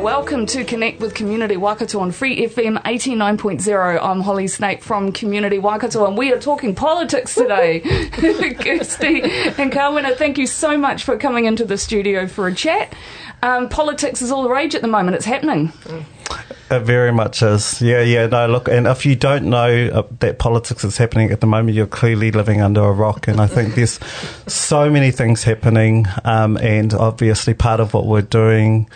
Welcome to Connect with Community Waikato on Free FM 89.0. I'm Holly Snape from Community Waikato, and we are talking politics today. Kirsty and Kawe, thank you so much for coming into the studio for a chat. Politics is all the rage at the moment. It's happening. It very much is. Yeah, no, look, and if you don't know that politics is happening at the moment, you're clearly living under a rock. And I think there's so many things happening, and obviously part of what we're doing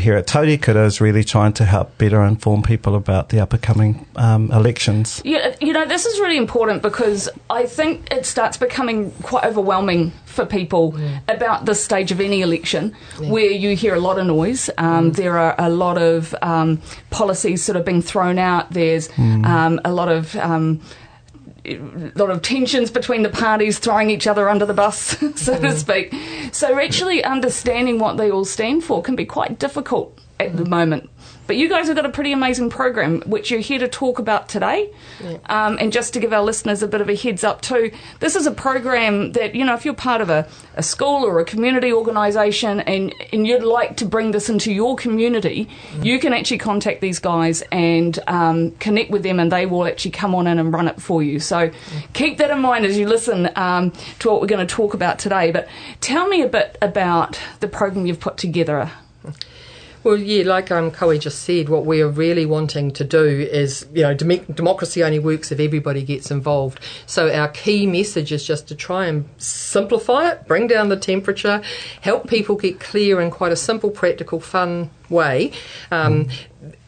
here at Taurikura is really trying to help better inform people about the upcoming elections. Yeah, you know, this is really important because I think it starts becoming quite overwhelming for people about this stage of any election, where you hear a lot of noise. There are a lot of policies sort of being thrown out. There's a lot of tensions between the parties, throwing each other under the bus, so to speak. So actually understanding what they all stand for can be quite difficult at the moment. But you guys have got a pretty amazing program, which you're here to talk about today. And just to give our listeners a bit of a heads up too, this is a program that, you know, if you're part of a school or a community organisation and you'd like to bring this into your community, you can actually contact these guys and connect with them, and they will actually come on in and run it for you. So keep that in mind as you listen to what we're going to talk about today. But tell me a bit about the program you've put together. Well, yeah, like Kawe just said, what we are really wanting to do is, you know, democracy only works if everybody gets involved. So our key message is just to try and simplify it, bring down the temperature, help people get clear in quite a simple, practical, fun way,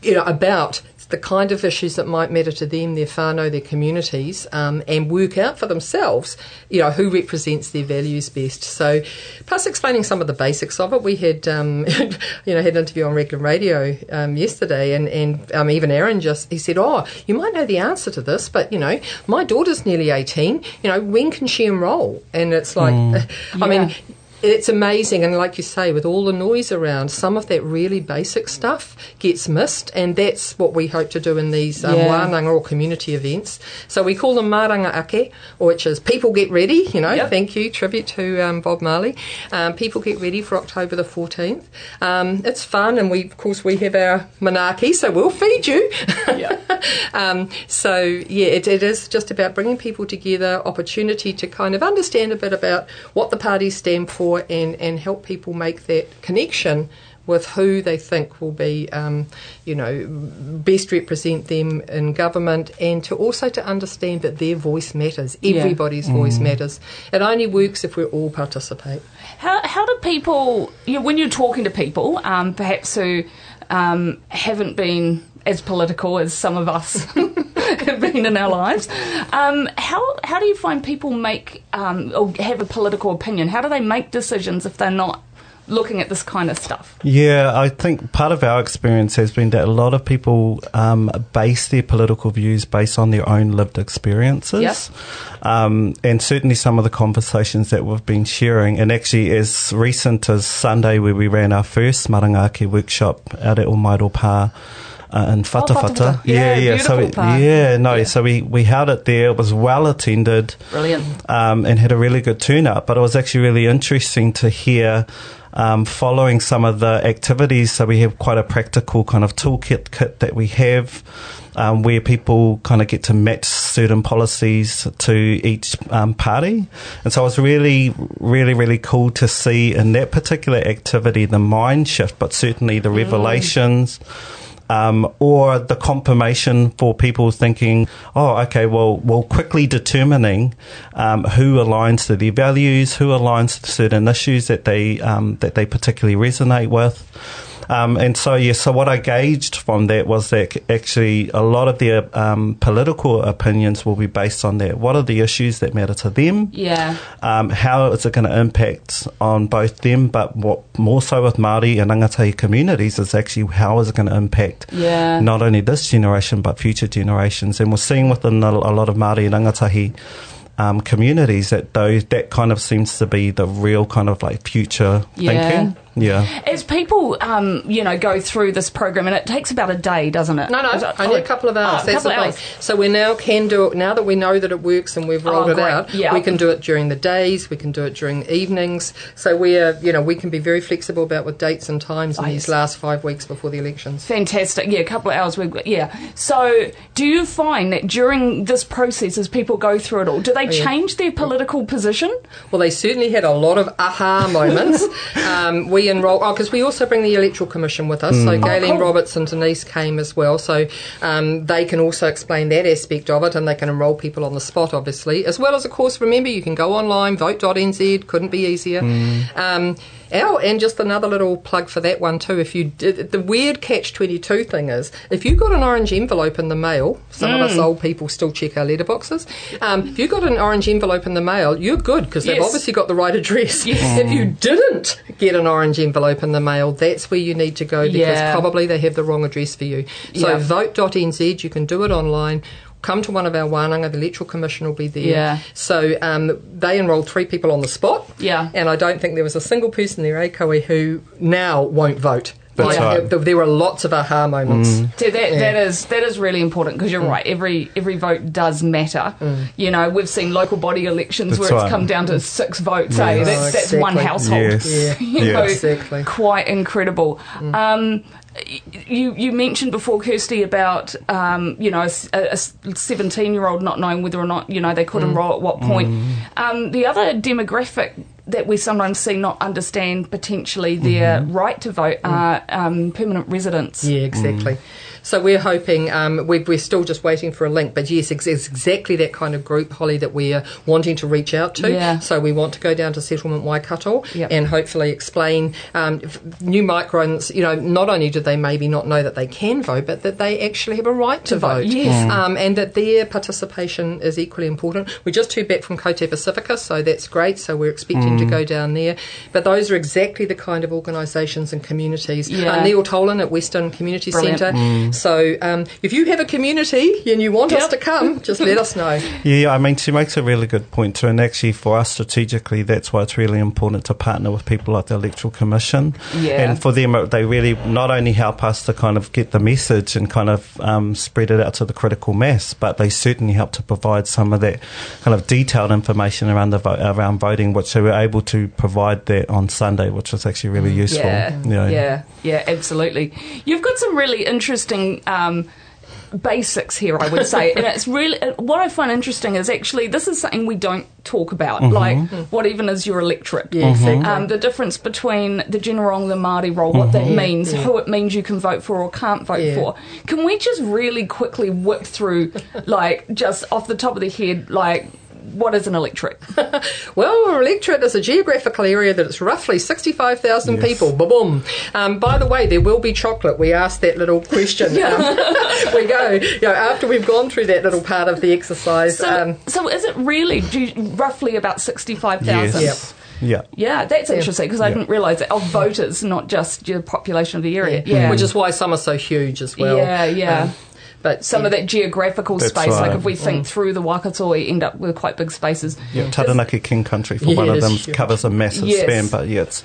you know, about the kind of issues that might matter to them, their whānau, their communities, and work out for themselves, you know, who represents their values best. So, plus explaining some of the basics of it. We had, you know, had an interview on Regular Radio yesterday, and even Aaron he said, oh, you might know the answer to this, but, you know, my daughter's nearly 18, you know, when can she enrol? And it's like, I mean... It's amazing, and like you say, with all the noise around, some of that really basic stuff gets missed, and that's what we hope to do in these wānanga or community events. So we call them Maranga Ake, which is people get ready, you know, thank you, tribute to Bob Marley. People get ready for October the 14th. It's fun, and we have our manaaki, so we'll feed you. It is just about bringing people together, opportunity to kind of understand a bit about what the parties stand for, and help people make that connection with who they think will be, you know, best represent them in government, and to also to understand that their voice matters. Everybody's voice matters. It only works if we all participate. How do people, you know, when you're talking to people, perhaps who haven't been as political as some of us have been in our lives, how do you find people make or have a political opinion? How do they make decisions if they're not looking at this kind of stuff? Yeah, I think part of our experience has been that a lot of people base their political views based on their own lived experiences. And certainly some of the conversations that we've been sharing, and actually as recent as Sunday where we ran our first Maranga Ake workshop out at O Mai Ro Pa, in Whatawhata. So we held it there. It was well attended. Brilliant. And had a really good turnout. But it was actually really interesting to hear, following some of the activities. So we have quite a practical kind of toolkit that we have, where people kind of get to match certain policies to each party. And so it was really, really, really cool to see in that particular activity the mind shift, but certainly the revelations. Or the confirmation for people thinking, oh, okay, well, quickly determining who aligns to their values, who aligns to certain issues that they particularly resonate with. And so, yes, so what I gauged from that was that actually a lot of their political opinions will be based on that. What are the issues that matter to them? Yeah. How is it going to impact on both them, but what more so with Māori and rangatahi communities is actually how is it going to impact not only this generation but future generations. And we're seeing within a lot of Māori and rangatahi communities that those that kind of seems to be the real kind of like future thinking. Yeah. As people, you know, go through this program, and it takes about a day, doesn't it? No, only a couple of hours. That's the thing. So we now can do it. Now that we know that it works and we've rolled it out, we can do it during the days. We can do it during evenings. So we are, you know, we can be very flexible about with dates and times in these last 5 weeks before the elections. Fantastic. Yeah, a couple of hours. So do you find that during this process, as people go through it all, do they change their political position? Well, they certainly had a lot of aha moments. We enrol because we also bring the Electoral Commission with us. So Galen Roberts and Denise came as well, so they can also explain that aspect of it, and they can enrol people on the spot, obviously, as well as, of course, remember you can go online, vote.nz, couldn't be easier. And just another little plug for that one too. If you did, the weird catch-22 thing is, if you got an orange envelope in the mail, some of us old people still check our letterboxes. If you got an orange envelope in the mail, you're good because they've obviously got the right address. If you didn't get an orange envelope in the mail, that's where you need to go because probably they have the wrong address for you. So vote.nz, you can do it online. Come to one of our wānanga, the Electoral Commission will be there. So they enrolled 3 people on the spot. And I don't think there was a single person there, Kawe, who now won't vote. There were lots of aha moments. So that is really important because you're right. Every vote does matter. You know, we've seen local body elections where it's come down to 6 votes. That's one household. Exactly. Quite incredible. You mentioned before, Kirsty, about you know, a 17-year-old not knowing whether or not, you know, they could enrol at what point. The other demographic that we sometimes see not understand potentially their right to vote are permanent residents. So we're hoping, we're still just waiting for a link, but yes, it's exactly that kind of group, Holly, that we're wanting to reach out to. So we want to go down to Settlement Waikato and hopefully explain new migrants, you know, not only do they maybe not know that they can vote, but that they actually have a right to vote. And that their participation is equally important. We just heard back from Cote Pacifica, so that's great, so we're expecting to go down there. But those are exactly the kind of organisations and communities. Neil Tolan at Western Community Centre. So if you have a community and you want us to come, just let us know. I mean, she makes a really good point too, and actually for us strategically, that's why it's really important to partner with people like the Electoral Commission. And for them, they really not only help us to kind of get the message and kind of spread it out to the critical mass, but they certainly help to provide some of that kind of detailed information around the around voting, which they were able to provide that on Sunday, which was actually really useful. Yeah, absolutely. You've got some really interesting basics here, I would say, and it's really what I find interesting is actually this is something we don't talk about, like what even is your electorate, the difference between the general and the Māori role, what that means, who it means you can vote for or can't vote for. Can we just really quickly whip through, like just off the top of the head, like what is an electorate? Well, an electorate is a geographical area that it's roughly 65,000 people. Ba-boom. By the way, there will be chocolate. We asked that little question. We go, you know, after we've gone through that little part of the exercise. So is it really roughly about 65,000? Yeah, that's interesting because I didn't realise that of voters, not just your population of the area. Which is why some are so huge as well. But some of that geographical space, like if we think through the Waikato, we end up with quite big spaces. Taranaki King Country for one of them covers a massive span, but it's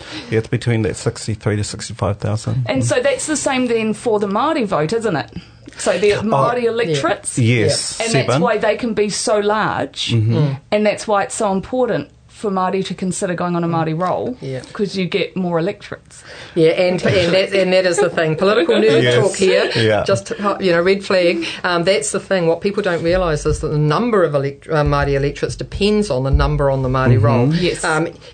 between that 63 to 65,000. And so that's the same then for the Māori vote, isn't it? So the Māori electorates. And that's why they can be so large, and that's why it's so important for Māori to consider going on a Māori role, because you get more electorates. And that is the thing. Political nerd talk here, just, you know, red flag. That's the thing. What people don't realise is that the number of Māori electorates depends on the number on the Māori roll.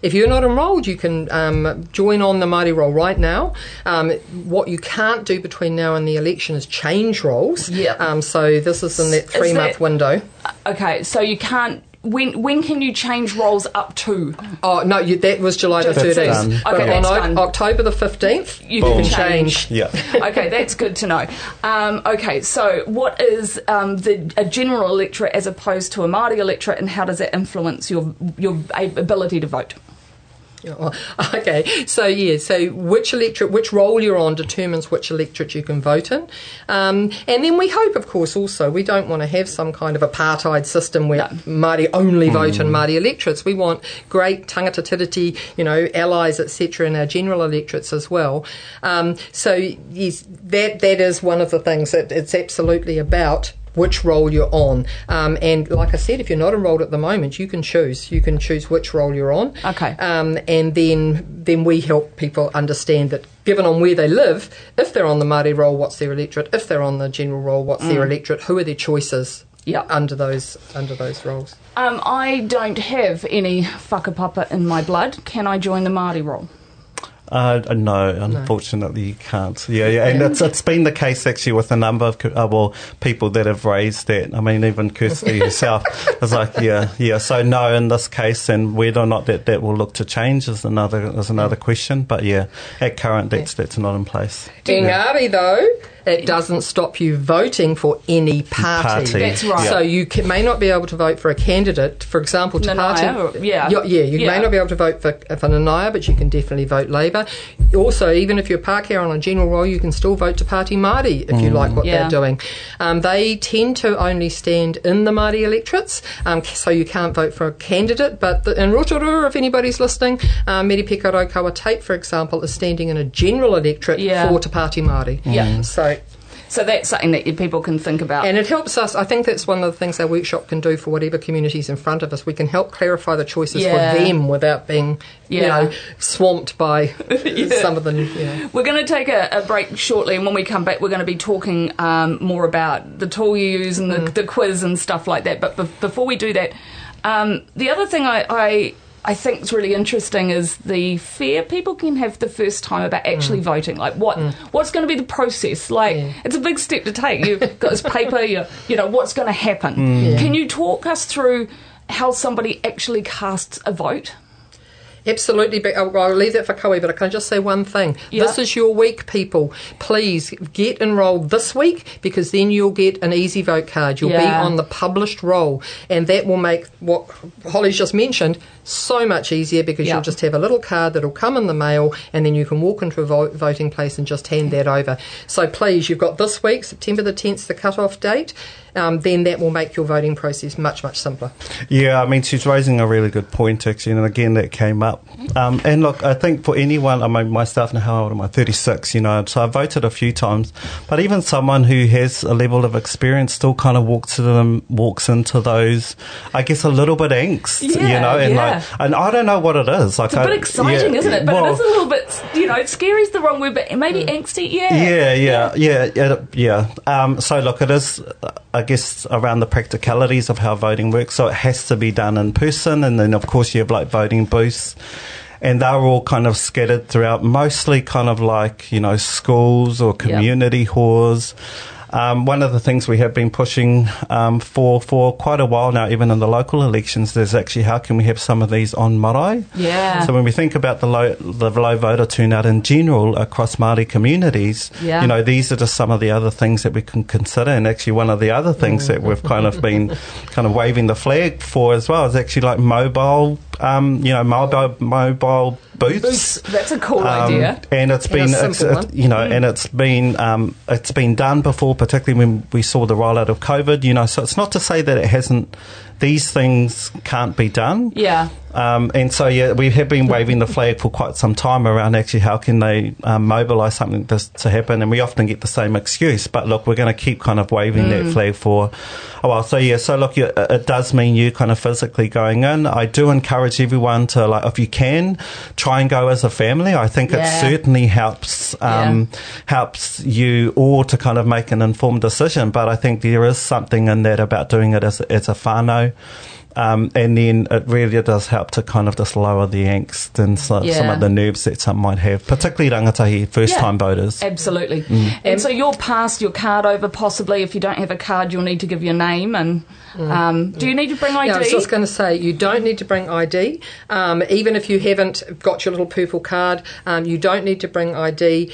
If you're not enrolled, you can join on the Māori roll right now. What you can't do between now and the election is change rolls. So this is in that 3-month window. Okay, so you can't When can you change roles up to? Oh, no, that was July the 13th. Okay, that's done. October the 15th, you can change. Yeah. Okay, that's good to know. Okay, so what is a general electorate as opposed to a Māori electorate, and how does that influence your ability to vote? Okay, so yeah, so which role you're on determines which electorate you can vote in, and then we hope, of course, also we don't want to have some kind of apartheid system where Māori only vote in Māori electorates. We want great tangata tiriti, allies, etc., in our general electorates as well. So yes, that is one of the things that it's absolutely about. Which role you're on. And like I said, if you're not enrolled at the moment, you can choose. You can choose which role you're on. Okay. And then we help people understand that given on where they live, if they're on the Māori role, what's their electorate? If they're on the general role, what's their electorate? Who are their choices under those roles? I don't have any whakapapa in my blood. Can I join the Māori role? No, unfortunately you can't. Yeah, and it's been the case actually with a number of people that have raised that. I mean, even Kirsty herself is like, So no, in this case, and whether or not that will look to change is another question. But yeah, at current, that's not in place. Dingari though. It doesn't stop you voting for any party. That's right. So you may not be able to vote for a candidate, for example, to Nanaia, party. You may not be able to vote for Nanaia, but you can definitely vote Labour. Also, even if you're Pākehā on a general role, you can still vote to Party Māori if you like what they're doing. They tend to only stand in the Māori electorates, so you can't vote for a candidate. But in Rotorua, if anybody's listening, Meripeka Raukawa Tate, for example, is standing in a general electorate for Te Party Māori. Yeah. So that's something that people can think about. And it helps us. I think that's one of the things our workshop can do for whatever communities in front of us. We can help clarify the choices for them without being, swamped by some of them. Yeah. We're going to take a break shortly, and when we come back, we're going to be talking more about the tool you use and the quiz and stuff like that. But before we do that, the other thing I think it's really interesting is the fear people can have the first time about actually voting. Like, what's going to be the process? Like, it's a big step to take. You've got this paper, what's going to happen. Can you talk us through how somebody actually casts a vote? Absolutely, but I'll leave that for Kawe, but I can just say one thing. Yeah. This is your week, people. Please get enrolled this week, because then you'll get an easy vote card. You'll be on the published roll, and that will make what Holly's just mentioned so much easier, because you'll just have a little card that'll come in the mail, and then you can walk into a voting place and just hand that over. So please, you've got this week, September the 10th, the cut-off date. Then that will make your voting process much, much simpler. Yeah, I mean, she's raising a really good point, actually, and again, that came up. And look, I think for anyone, I mean, myself, now how old am I? 36, so I voted a few times. But even someone who has a level of experience still kind of walks into those, I guess, a little bit angst, and and I don't know what it is. Like, it's a bit exciting, isn't it? But it is a little bit, scary's the wrong word, but maybe angsty, so, look, it is... I guess around the practicalities of how voting works, so it has to be done in person, and then of course you have like voting booths, and they're all kind of scattered throughout, mostly kind of like schools or community halls. One of the things we have been pushing for quite a while now, even in the local elections, is actually how can we have some of these on marae? Yeah. So when we think about the low voter turnout in general across Māori communities, these are just some of the other things that we can consider. And actually one of the other things that we've kind of been kind of waving the flag for as well is actually like mobile booths. That's a cool idea. And it's been done before, particularly when we saw the rollout of COVID, so it's not to say that it hasn't, these things can't be done. Yeah. And so, we have been waving the flag for quite some time around actually how can they mobilise something to happen, and we often get the same excuse. But look, we're going to keep kind of waving that flag for a while. So, so look, it does mean you kind of physically going in. I do encourage everyone to, like, if you can, try and go as a family. I think it certainly helps you all to kind of make an informed decision. But I think there is something in that about doing it as a whānau. And then it really does help to kind of just lower the angst and some of the nerves that some might have, particularly rangatahi, first-time voters. Absolutely. Mm. And so you'll pass your card over possibly. If you don't have a card, you'll need to give your name. And do you need to bring ID? No, I was just going to say, you don't need to bring ID. Even if you haven't got your little purple card, you don't need to bring ID.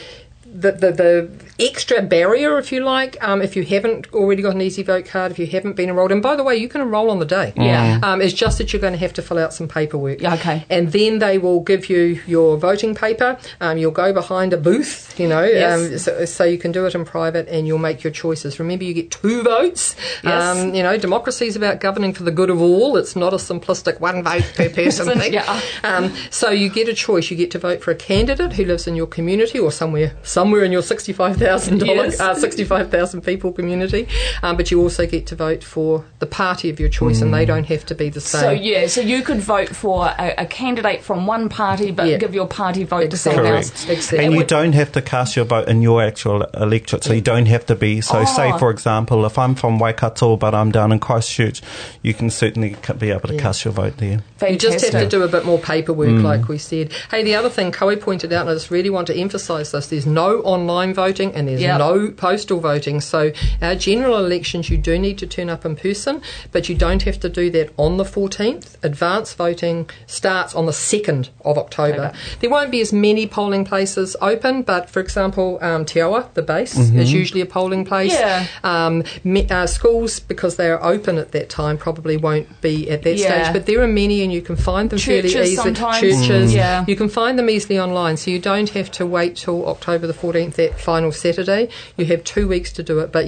The extra barrier, if you like, if you haven't already got an Easy Vote card, if you haven't been enrolled, and by the way, you can enrol on the day. Yeah. It's just that you're going to have to fill out some paperwork. Okay. And then they will give you your voting paper. You'll go behind a booth, yes. So you can do it in private, and you'll make your choices. Remember, you get 2 votes. Yes. Democracy is about governing for the good of all. It's not a simplistic one vote per person thing. Yeah. So you get a choice. You get to vote for a candidate who lives in your community or somewhere in your 65,000 65,000 people community, but you also get to vote for the party of your choice, and they don't have to be the same. So you could vote for a candidate from one party, but give your party vote to someone else. Exactly. And you don't have to cast your vote in your actual electorate, so you don't have to be. So say, for example, if I'm from Waikato but I'm down in Christchurch, you can certainly be able to cast your vote there. Fantastic. You just have to do a bit more paperwork, like we said. Hey, the other thing Kawe pointed out, and I just really want to emphasise this, there's no online voting and there's no postal voting. So our general elections, you do need to turn up in person, but you don't have to do that on the 14th. Advance voting starts on the 2nd of October. There won't be as many polling places open, but for example, Te Awa, the base, is usually a polling place. Yeah. Schools, because they are open at that time, probably won't be at that stage, but there are many, and you can find them fairly easily. Churches, you can find them easily online, so you don't have to wait till October the 14th, that final Saturday. You have 2 weeks to do it, but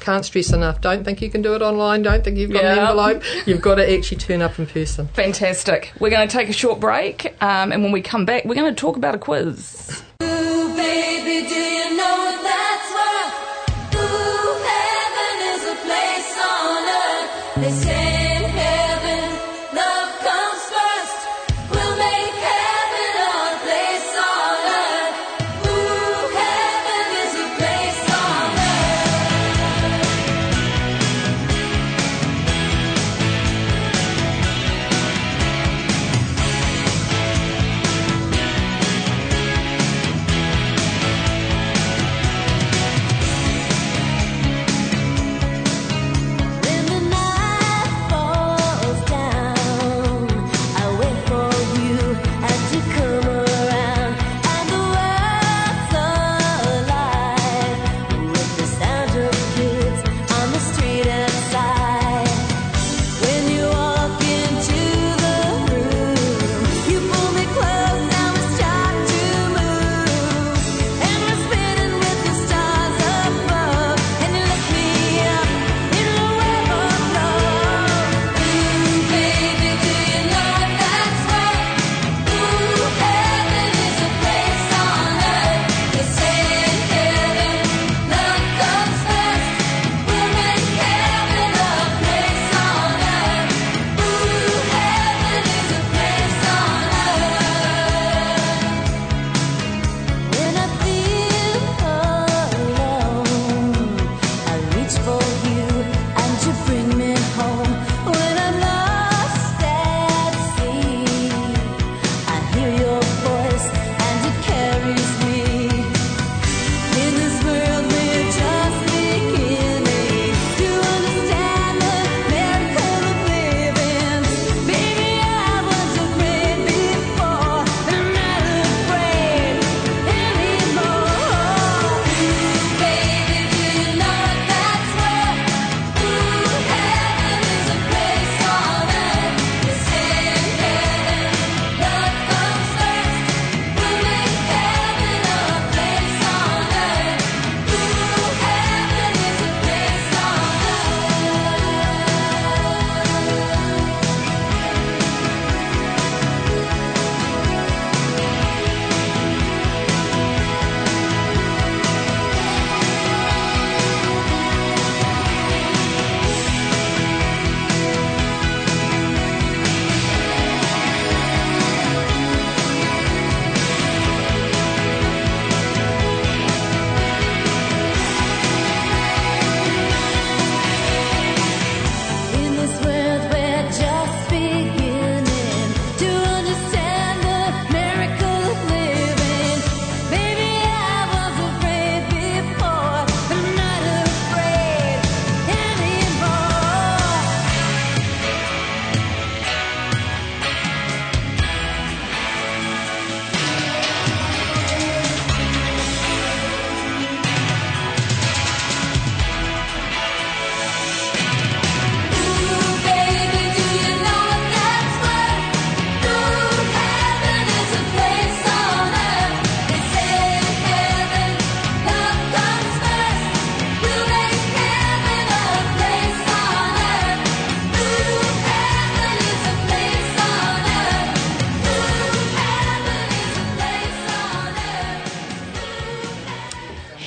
can't stress enough, don't think you can do it online, don't think you've got an envelope, you've got to actually turn up in person. Fantastic. We're going to take a short break, and when we come back, we're going to talk about a quiz. Ooh, baby, do you know that's what? Ooh, heaven is a place on earth. They say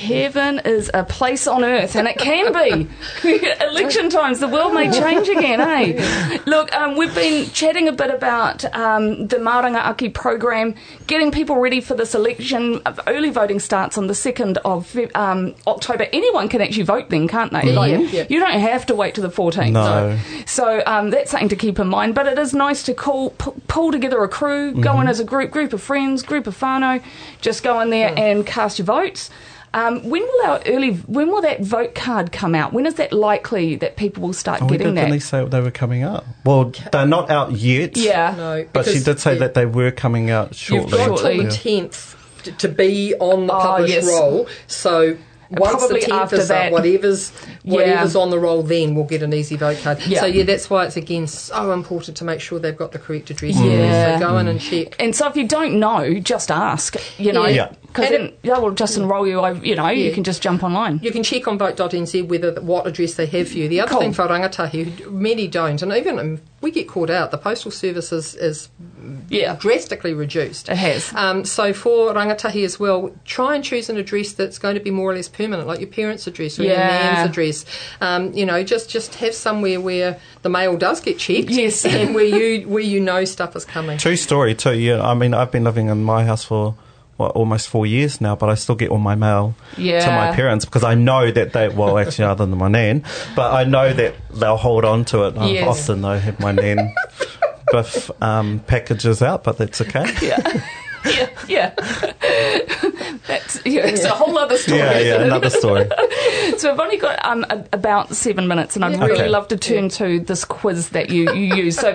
heaven is a place on earth, and it can be. Election times, the world may change again, eh? Look, we've been chatting a bit about the Maranga Ake programme, getting people ready for this election. Early voting starts on the 2nd of October. Anyone can actually vote then, can't they? Yeah. Like, yeah. You don't have to wait till the 14th. No. So that's something to keep in mind. But it is nice to pull together a crew, mm-hmm. go in as a group of friends, group of whānau, just go in there and cast your votes. When will that vote card come out? When is that likely that people will start getting that? Didn't they say they were coming out? Well, they're not out yet. Yeah, no, but she did say that they were coming out shortly. You've got till the 10th to be on the published roll. So once probably the 10th after is that, whatever's on the roll then will get an easy vote card. Yeah. So, that's why it's, again, so important to make sure they've got the correct address. Yeah. So go in and check. And so if you don't know, just ask, because then they will just enrol you, you can just jump online. You can check on vote.nz what address they have for you. The other thing for rangatahi, many don't, and even we get called out, the postal service is drastically reduced. It has. So for rangatahi as well, try and choose an address that's going to be more or less permanent, like your parents' address or your nan's address. Just have somewhere where the mail does get checked and where stuff is coming. True story too, yeah. I mean, I've been living in my house for almost 4 years now, but I still get all my mail to my parents because I know that they, well, actually, other than my nan, but I know that they'll hold on to it. Often I have my nan biff packages out, but that's okay. Yeah. That's, it's a whole other story. Yeah, another story. So I've only got about 7 minutes, and I'd really love to turn to this quiz that you use. So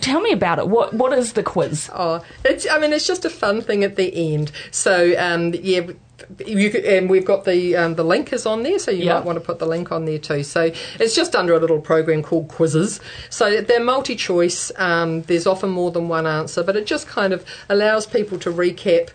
tell me about it. What is the quiz? Oh, it's just a fun thing at the end. So, and we've got the link is on there, so you might want to put the link on there too. So it's just under a little program called quizzes. So they're multi-choice. There's often more than one answer, but it just kind of allows people to recap.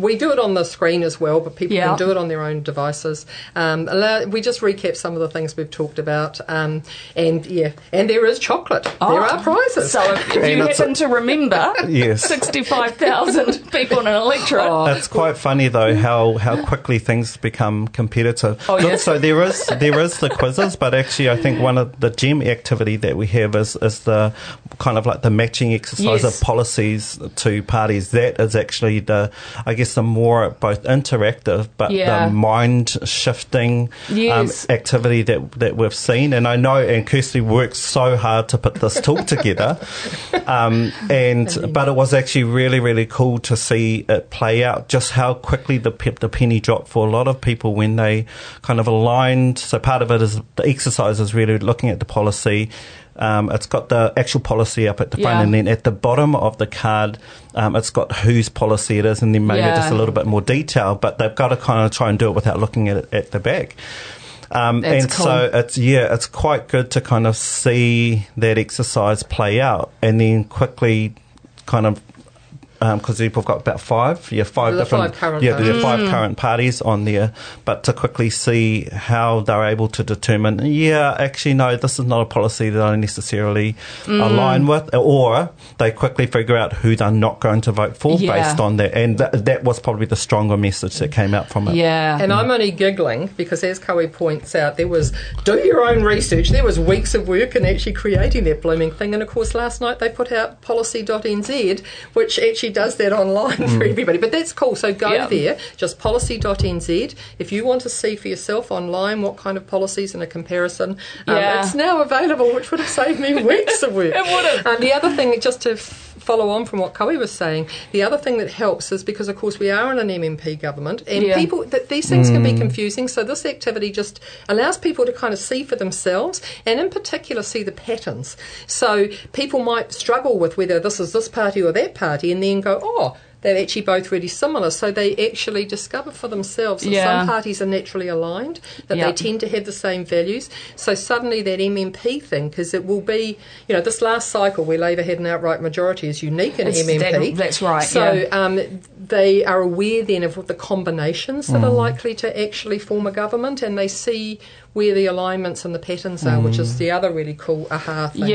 We do it on the screen as well, but people can do it on their own devices. We just recap some of the things we've talked about, and there is chocolate. There are prizes. So if you happen to remember, 65,000 people in an electorate. It's quite funny though how quickly things become competitive. So there is the quizzes, but actually I think one of the gem activity that we have is the kind of like the matching exercise of policies to parties. That is actually the more both interactive but the mind shifting activity that we've seen. And I know, and Kirsty worked so hard to put this talk together, but it was actually really, really cool to see it play out, just how quickly the penny dropped for a lot of people when they kind of aligned. So part of it is the exercise is really looking at the policy. It's got the actual policy up at the front, and then at the bottom of the card, it's got whose policy it is, and then maybe just a little bit more detail. But they've got to kind of try and do it without looking at it at the back. So it's quite good to kind of see that exercise play out, and then quickly kind of. Because we've got about five current parties on there, but to quickly see how they're able to determine, this is not a policy that I necessarily align with, or they quickly figure out who they're not going to vote for based on that. And that was probably the stronger message that came out from it. Yeah. And I'm only giggling because, as Kawe points out, there was do your own research. There was weeks of work in actually creating that blooming thing. And, of course, last night they put out policy.nz, which actually does that online for everybody, but that's cool. So go there, just policy.nz. If you want to see for yourself online what kind of policies and a comparison, it's now available, which would have saved me weeks of work. It would have. The other thing, just to follow on from what Kawe was saying, the other thing that helps is because, of course, we are in an MMP government, and people that these things can be confusing. So this activity just allows people to kind of see for themselves, and in particular see the patterns. So people might struggle with whether this is this party or that party, and then go, they're actually both really similar. So they actually discover for themselves that some parties are naturally aligned, that they tend to have the same values. So suddenly that MMP thing, because it will be, this last cycle where Labour had an outright majority is unique in MMP. That's right. So they are aware then of the combinations that are likely to actually form a government, and they see where the alignments and the patterns are, which is the other really cool aha thing.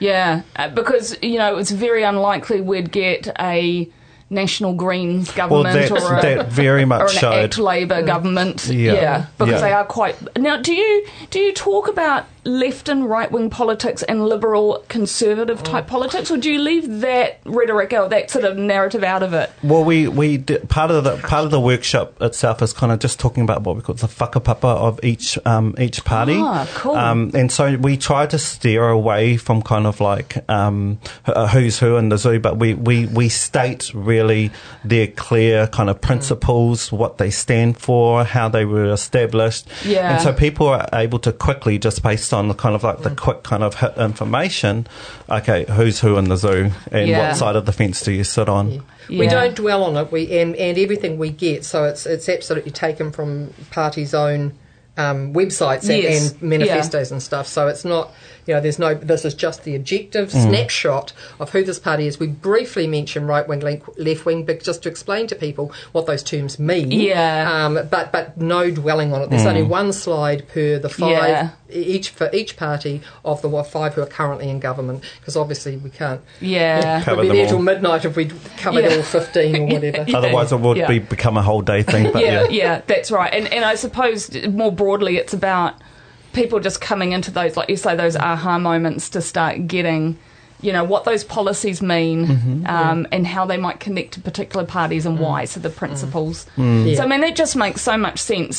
Yeah, because, it's very unlikely we'd get a National Greens government or an ACT Labour government. Because they are quite... Now, do you talk about left and right-wing politics and liberal conservative type politics, or do you leave that rhetoric or that sort of narrative out of it? Well, part of the workshop itself is kind of just talking about what we call the whakapapa of each party. Ah, cool. And so we try to steer away from kind of like who's who in the zoo, but we state really their clear kind of principles, what they stand for, how they were established. Yeah. And so people are able to quickly, just based on the kind of like the quick kind of hit information, okay, who's who in the zoo and what side of the fence do you sit on? Yeah. Yeah. We don't dwell on it. We and everything we get, so it's absolutely taken from parties' own websites and manifestos and stuff. So it's not, you know, there's no, this is just the objective snapshot of who this party is. We briefly mention right-wing, left-wing, but just to explain to people what those terms mean. Yeah. But no dwelling on it. There's only one slide per the five, each party of the five who are currently in government, because obviously we can't. Yeah. We'd be there till midnight if we covered all 15 or whatever. Otherwise it would become a whole day thing. But yeah, that's right. And I suppose more broadly it's about people just coming into those, like you say, those aha moments to start getting, you know, what those policies mean and how they might connect to particular parties and why, so the principles. Mm. Yeah. So, I mean, that just makes so much sense.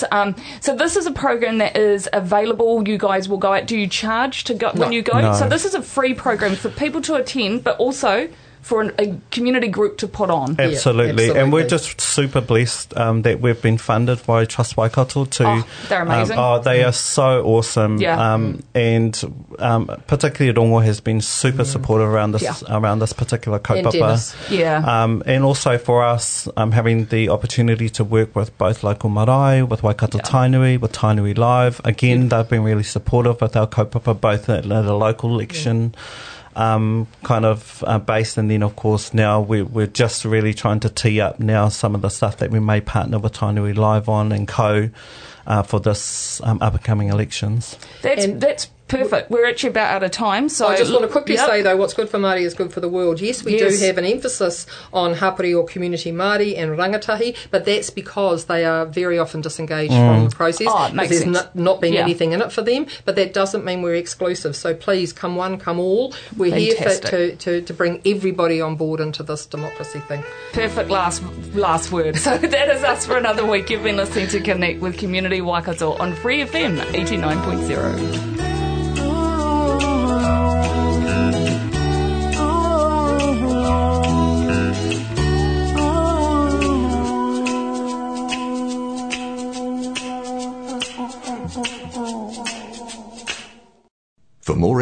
So this is a program that is available. You guys will go out. Do you charge to go when you go? No. So this is a free program for people to attend, but also for a community group to put on. Absolutely. And we're just super blessed that we've been funded by Trust Waikato to... Oh, they're amazing. They are so awesome. Yeah. And particularly Rongo has been super supportive around this particular kaupapa. And also for us, having the opportunity to work with both local marae, with Waikato Tainui, with Tainui Live. Again, they've been really supportive with our kaupapa, both at a local election... based, and then of course now we're just really trying to tee up now some of the stuff that we may partner with Tainui Live on and co for this upcoming elections. That's perfect. We're actually about out of time. So I just want to quickly say, though, what's good for Māori is good for the world. Yes, we do have an emphasis on hapari or community Māori and rangatahi, but that's because they are very often disengaged from the process. Oh, makes sense. There's not been anything in it for them, but that doesn't mean we're exclusive. So please, come one, come all. We're Fantastic. Here to bring everybody on board into this democracy thing. Perfect last word. So that is us for another week. You've been listening to Connect with Community Waikato on Free FM 89.0. For more